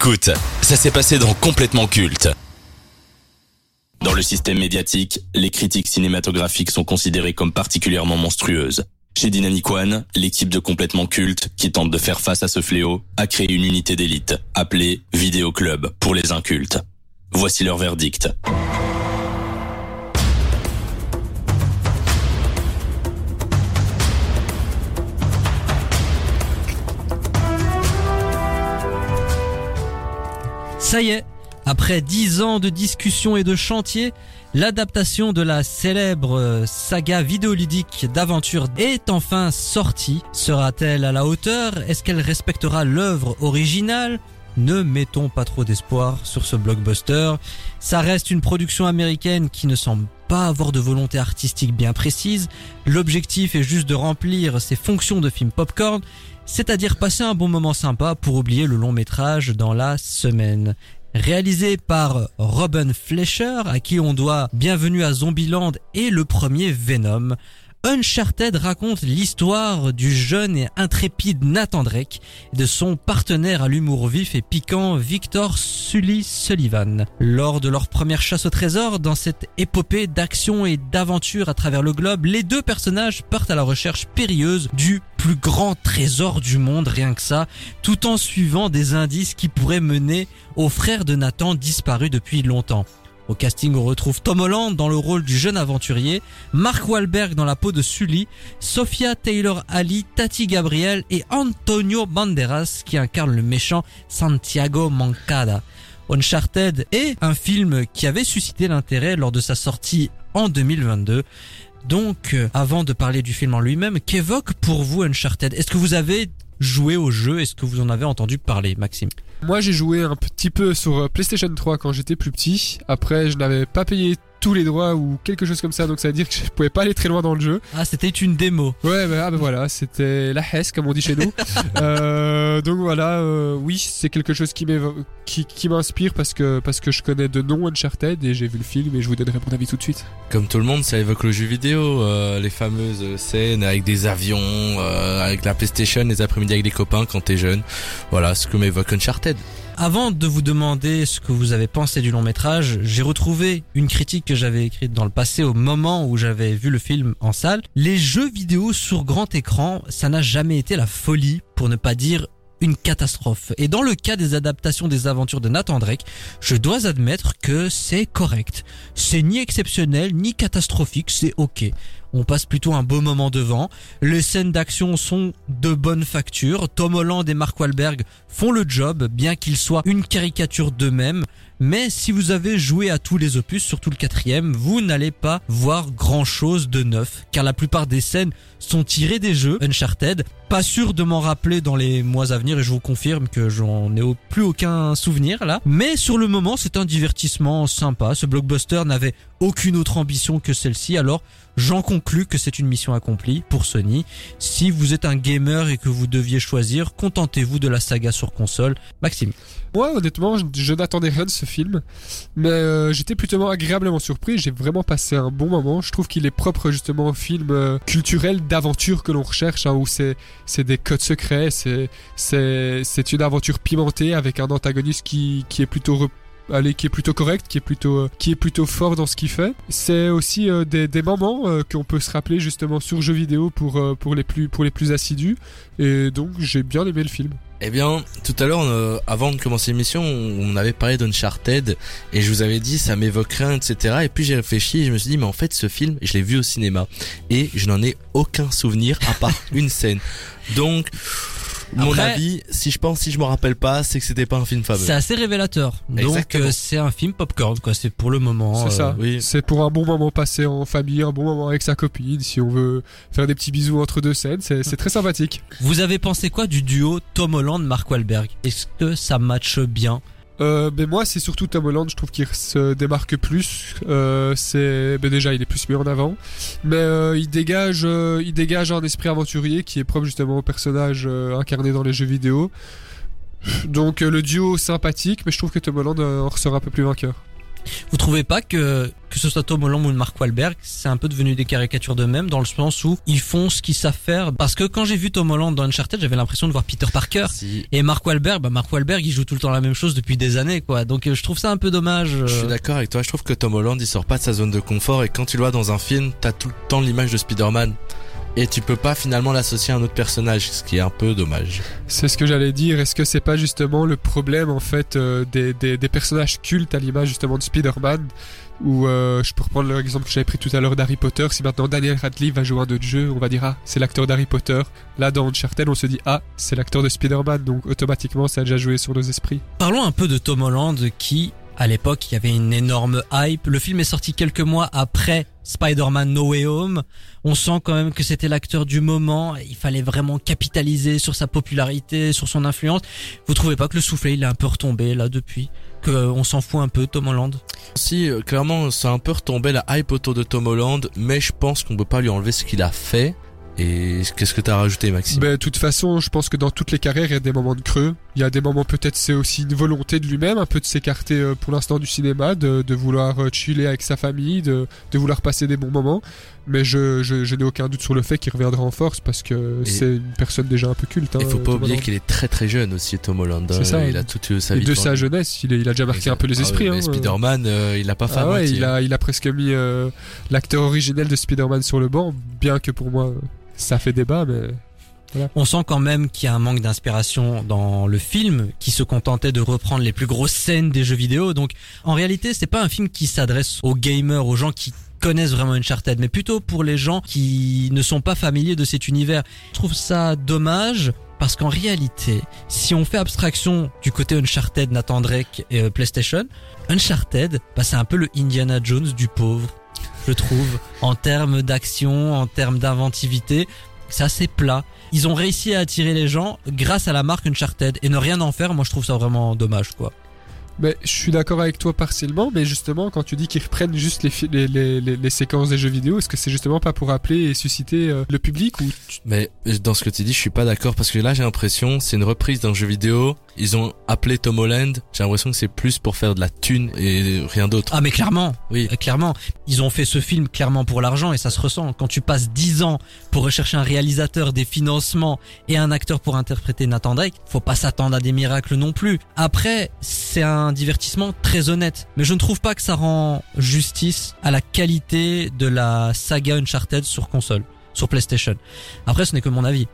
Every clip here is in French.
Écoute, ça s'est passé dans Complètement Culte. Dans le système médiatique, les critiques cinématographiques sont considérées comme particulièrement monstrueuses. Chez Dynamic One, l'équipe de Complètement Culte, qui tente de faire face à ce fléau, a créé une unité d'élite, appelée Vidéo Club pour les incultes. Voici leur verdict. Ça y est, après 10 ans de discussions et de chantiers, l'adaptation de la célèbre saga vidéoludique d'aventure est enfin sortie. Sera-t-elle à la hauteur ? Est-ce qu'elle respectera l'œuvre originale ? Ne mettons pas trop d'espoir sur ce blockbuster. Ça reste une production américaine qui ne semble pas avoir de volonté artistique bien précise. L'objectif est juste de remplir ses fonctions de film popcorn, c'est-à-dire passer un bon moment sympa pour oublier le long métrage dans la semaine. Réalisé par Robin Fleischer, à qui on doit Bienvenue à Zombieland et le premier Venom, Uncharted raconte l'histoire du jeune et intrépide Nathan Drake et de son partenaire à l'humour vif et piquant Victor Sully Sullivan. Lors de leur première chasse au trésor, dans cette épopée d'action et d'aventure à travers le globe, les deux personnages partent à la recherche périlleuse du plus grand trésor du monde, rien que ça, tout en suivant des indices qui pourraient mener aux frères de Nathan disparus depuis longtemps. Au casting, on retrouve Tom Holland dans le rôle du jeune aventurier, Mark Wahlberg dans la peau de Sully, Sophia Taylor Ali, Tati Gabriel et Antonio Banderas qui incarne le méchant Santiago Mancada. Uncharted est un film qui avait suscité l'intérêt lors de sa sortie en 2022. Donc, avant de parler du film en lui-même, qu'évoque pour vous Uncharted ? Est-ce que vous avez joué au jeu ? Est-ce que vous en avez entendu parler, Maxime ? Moi, j'ai joué un petit peu sur PlayStation 3 quand j'étais plus petit. Après, je n'avais pas payé tous les droits ou quelque chose comme ça, donc ça veut dire que je pouvais pas aller très loin dans le jeu. Ah, c'était une démo. Ouais, bah voilà, c'était la hesse comme on dit chez nous. Donc voilà, oui, c'est quelque chose qui m'inspire parce que je connais de nom Uncharted et j'ai vu le film et je vous donnerai mon avis tout de suite. Comme tout le monde, ça évoque le jeu vidéo, les fameuses scènes avec des avions, avec la PlayStation, les après-midi avec les copains quand t'es jeune. Voilà, ce que m'évoque Uncharted. Avant de vous demander ce que vous avez pensé du long métrage, j'ai retrouvé une critique que j'avais écrite dans le passé au moment où j'avais vu le film en salle. Les jeux vidéo sur grand écran, ça n'a jamais été la folie, pour ne pas dire une catastrophe. Et dans le cas des adaptations des aventures de Nathan Drake, je dois admettre que c'est correct. C'est ni exceptionnel, ni catastrophique, c'est ok. On passe plutôt un beau moment devant. Les scènes d'action sont de bonne facture. Tom Holland et Mark Wahlberg font le job, bien qu'ils soient une caricature d'eux-mêmes. Mais si vous avez joué à tous les opus, surtout le 4e, vous n'allez pas voir grand chose de neuf, car la plupart des scènes sont tirées des jeux Uncharted. Pas sûr de m'en rappeler dans les mois à venir et je vous confirme que j'en ai plus aucun souvenir là. Mais sur le moment, c'est un divertissement sympa. Ce blockbuster n'avait aucune autre ambition que celle-ci, alors j'en conclus que c'est une mission accomplie pour Sony. Si vous êtes un gamer et que vous deviez choisir, contentez-vous de la saga sur console. Maxime. Moi, honnêtement, je n'attendais rien de ce film, mais j'étais plutôt agréablement surpris. J'ai vraiment passé un bon moment. Je trouve qu'il est propre justement au film culturel d'aventure que l'on recherche, hein, où c'est des codes secrets, c'est une aventure pimentée avec un antagoniste qui est plutôt correct, qui est plutôt fort dans ce qu'il fait. C'est aussi des moments qu'on peut se rappeler justement sur jeux vidéo pour les plus assidus. Et donc j'ai bien aimé le film. Eh bien, tout à l'heure, avant de commencer l'émission, on avait parlé d'Uncharted et je vous avais dit ça m'évoque rien, etc. Et puis j'ai réfléchi et je me suis dit mais en fait ce film, je l'ai vu au cinéma et je n'en ai aucun souvenir à part une scène. Donc mon avis, si je m'en rappelle pas, c'est que c'était pas un film fameux. C'est assez révélateur. Exactement. Donc c'est un film popcorn quoi, c'est pour le moment. C'est ça. Oui. C'est pour un bon moment passé en famille, un bon moment avec sa copine, si on veut faire des petits bisous entre deux scènes, c'est très sympathique. Vous avez pensé quoi du duo Tom Holland-Mark Wahlberg ? Est-ce que ça matche bien ? Mais moi c'est surtout Tom Holland, je trouve qu'il se démarque plus. Déjà il est plus mis en avant, mais il dégage un esprit aventurier qui est propre justement au personnage incarné dans les jeux vidéo. Donc le duo sympathique, mais je trouve que Tom Holland en ressort un peu plus vainqueur. Vous trouvez pas que ce soit Tom Holland ou Mark Wahlberg, c'est un peu devenu des caricatures d'eux-mêmes, dans le sens où ils font ce qu'ils savent faire? Parce que quand j'ai vu Tom Holland dans Uncharted, j'avais l'impression de voir Peter Parker. Si. Et Mark Wahlberg, il joue tout le temps la même chose depuis des années, quoi. Donc, je trouve ça un peu dommage. Je suis d'accord avec toi. Je trouve que Tom Holland, il sort pas de sa zone de confort, et quand tu le vois dans un film, t'as tout le temps l'image de Spider-Man. Et tu peux pas finalement l'associer à un autre personnage, ce qui est un peu dommage. C'est ce que j'allais dire. Est-ce que c'est pas justement le problème en fait des personnages cultes à l'image justement de Spider-Man, ou je peux reprendre l'exemple que j'avais pris tout à l'heure d'Harry Potter. Si maintenant Daniel Radcliffe va jouer un autre jeu, on va dire ah c'est l'acteur d'Harry Potter. Là dans Uncharted, on se dit ah c'est l'acteur de Spider-Man, donc automatiquement ça a déjà joué sur nos esprits. Parlons un peu de Tom Holland qui, à l'époque, il y avait une énorme hype. Le film est sorti quelques mois après Spider-Man No Way Home. On sent quand même que c'était l'acteur du moment. Il fallait vraiment capitaliser sur sa popularité, sur son influence. Vous trouvez pas que le soufflet, il est un peu retombé, là, depuis? Qu'on s'en fout un peu, Tom Holland? Si, clairement, ça a un peu retombé la hype autour de Tom Holland, mais je pense qu'on peut pas lui enlever ce qu'il a fait. Et qu'est-ce que t'as rajouté, Maxime? Ben, de toute façon, je pense que dans toutes les carrières, il y a des moments de creux. Il y a des moments, peut-être, c'est aussi une volonté de lui-même, un peu de s'écarter pour l'instant du cinéma, de vouloir chiller avec sa famille, de vouloir passer des bons moments. Mais je n'ai aucun doute sur le fait qu'il reviendra en force, parce que c'est une personne déjà un peu culte. Il faut pas oublier qu'il est très très jeune aussi, Tom Holland. C'est ça. Il a toute sa vie. Et de sa jeunesse, il a déjà marqué un peu les esprits. Mais Spider-Man, il a pas fait à moitié. Il a presque mis l'acteur originel de Spider-Man sur le banc, bien que pour moi, ça fait débat, mais voilà. On sent quand même qu'il y a un manque d'inspiration dans le film, qui se contentait de reprendre les plus grosses scènes des jeux vidéo. Donc, en réalité, c'est pas un film qui s'adresse aux gamers, aux gens qui connaissent vraiment Uncharted, mais plutôt pour les gens qui ne sont pas familiers de cet univers. Je trouve ça dommage, parce qu'en réalité, si on fait abstraction du côté Uncharted, Nathan Drake et PlayStation, Uncharted, bah, c'est un peu le Indiana Jones du pauvre, je trouve, en termes d'action, en termes d'inventivité. C'est assez plat. Ils ont réussi à attirer les gens grâce à la marque Uncharted, et ne rien en faire, moi je trouve ça vraiment dommage, quoi. Mais je suis d'accord avec toi partiellement, mais justement quand tu dis qu'ils reprennent juste les séquences des jeux vidéo, est-ce que c'est justement pas pour appeler et susciter le public ou tu... Mais dans ce que tu dis, je suis pas d'accord, parce que là j'ai l'impression c'est une reprise d'un jeu vidéo. Ils ont appelé Tom Holland, j'ai l'impression que c'est plus pour faire de la thune et rien d'autre. Ah mais clairement, oui, clairement. Ils ont fait ce film clairement pour l'argent, et ça se ressent. Quand tu passes 10 ans pour rechercher un réalisateur, des financements et un acteur pour interpréter Nathan Drake, faut pas s'attendre à des miracles non plus. Après, c'est un divertissement très honnête, mais je ne trouve pas que ça rend justice à la qualité de la saga Uncharted sur console, sur PlayStation. Après, ce n'est que mon avis.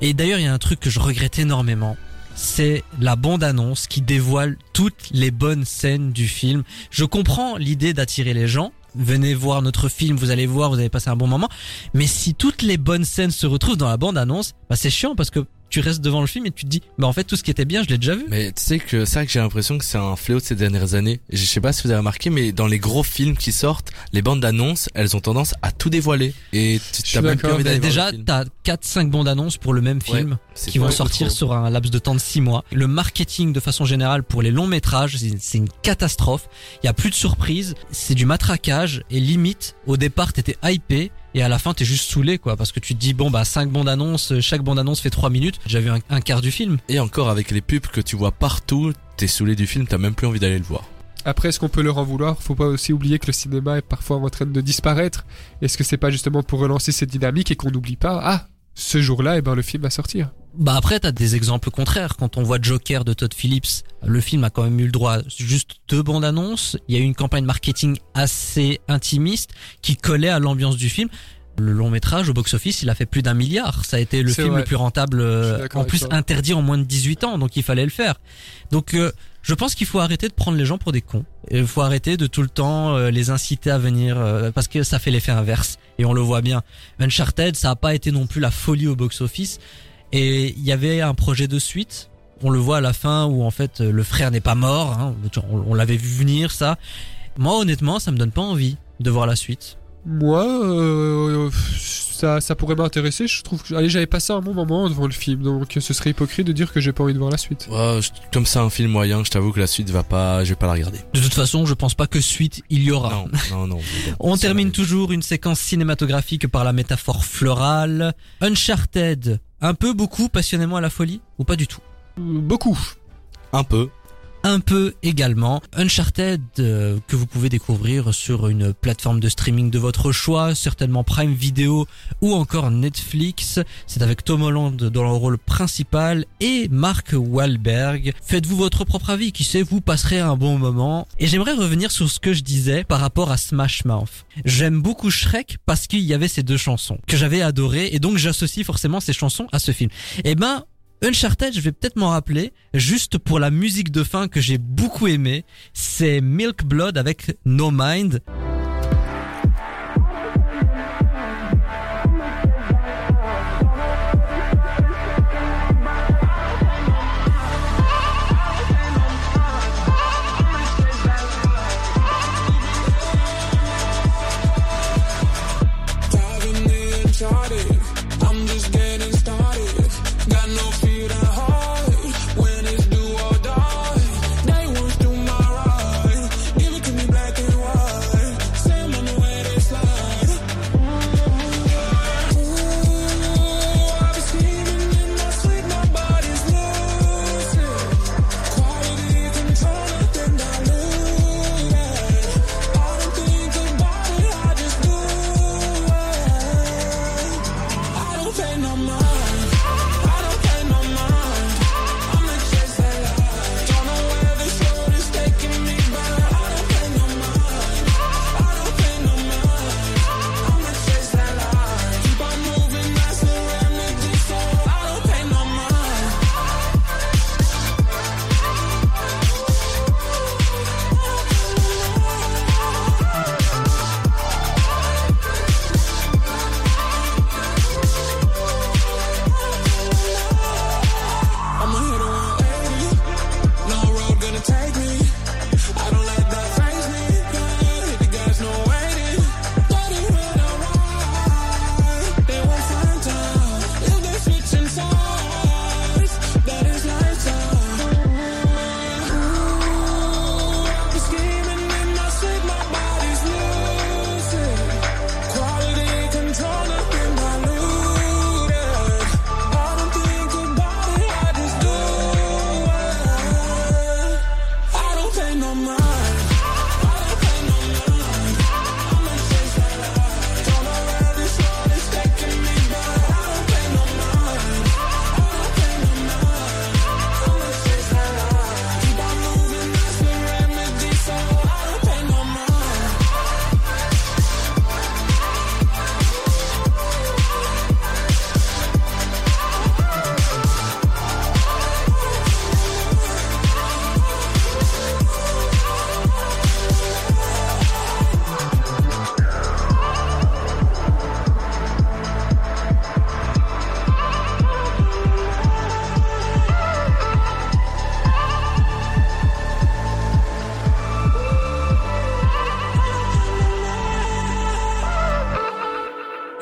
Et d'ailleurs, il y a un truc que je regrette énormément, c'est la bande-annonce qui dévoile toutes les bonnes scènes du film. Je comprends l'idée d'attirer les gens. Venez voir notre film, vous allez voir, vous allez passer un bon moment. Mais si toutes les bonnes scènes se retrouvent dans la bande-annonce, bah c'est chiant, parce que tu restes devant le film et tu te dis bah en fait tout ce qui était bien je l'ai déjà vu. Mais tu sais que ça, que j'ai l'impression que c'est un fléau de ces dernières années. Je sais pas si vous avez remarqué, mais dans les gros films qui sortent, les bandes d'annonces, elles ont tendance à tout dévoiler, et tu t'as même plus envie d'aller voir le film. Déjà t'as 4-5 bandes d'annonces pour le même film, qui vont sortir sur un laps de temps de 6 mois. Le marketing de façon générale pour les longs métrages, c'est une catastrophe. Il y a plus de surprises, c'est du matraquage, et limite au départ t'étais hypé et à la fin t'es juste saoulé, quoi, parce que tu te dis bon bah 5 bandes annonces, chaque bande annonce fait 3 minutes, j'avais un quart du film. Et encore, avec les pubs que tu vois partout, t'es saoulé du film, t'as même plus envie d'aller le voir. Après, est-ce qu'on peut leur en vouloir? Faut pas aussi oublier que le cinéma est parfois en train de disparaître. Est-ce que c'est pas justement pour relancer cette dynamique et qu'on n'oublie pas ah, ce jour-là, eh ben, le film va sortir? Bah après, t'as des exemples contraires. Quand on voit Joker de Todd Phillips, le film a quand même eu le droit à juste 2 bandes annonces. Il y a eu une campagne marketing assez intimiste qui collait à l'ambiance du film. Le long métrage au box-office, il a fait plus d'1 milliard. Ça a été le film le plus rentable, en plus interdit en moins de 18 ans, donc il fallait le faire. Donc je pense qu'il faut arrêter de prendre les gens pour des cons. Il faut arrêter de tout le temps les inciter à venir, parce que ça fait l'effet inverse, et on le voit bien. Uncharted, ça a pas été non plus la folie au box-office, et il y avait un projet de suite. On le voit à la fin où en fait le frère n'est pas mort, hein. On l'avait vu venir, ça. Moi honnêtement, ça me donne pas envie de voir la suite. Moi, ça pourrait m'intéresser. Je trouve que, allez, j'avais passé un bon moment devant le film, donc ce serait hypocrite de dire que j'ai pas envie de voir la suite. Ouais, comme ça, un film moyen, je t'avoue que la suite je vais pas la regarder. De toute façon, je pense pas que suite il y aura. Non. On termine toujours une séquence cinématographique par la métaphore florale. Uncharted, un peu, beaucoup, passionnément à la folie, ou pas du tout? Beaucoup. Un peu. un peu également. Uncharted que vous pouvez découvrir sur une plateforme de streaming de votre choix, certainement Prime Video ou encore Netflix. C'est avec Tom Holland dans le rôle principal et Mark Wahlberg. Faites-vous votre propre avis, qui sait, vous passerez un bon moment. Et j'aimerais revenir sur ce que je disais par rapport à Smash Mouth. J'aime beaucoup Shrek parce qu'il y avait ces deux chansons que j'avais adorées et donc j'associe forcément ces chansons à ce film. Et ben, Uncharted, je vais peut-être m'en rappeler, juste pour la musique de fin que j'ai beaucoup aimée, c'est Milk Blood avec No Mind.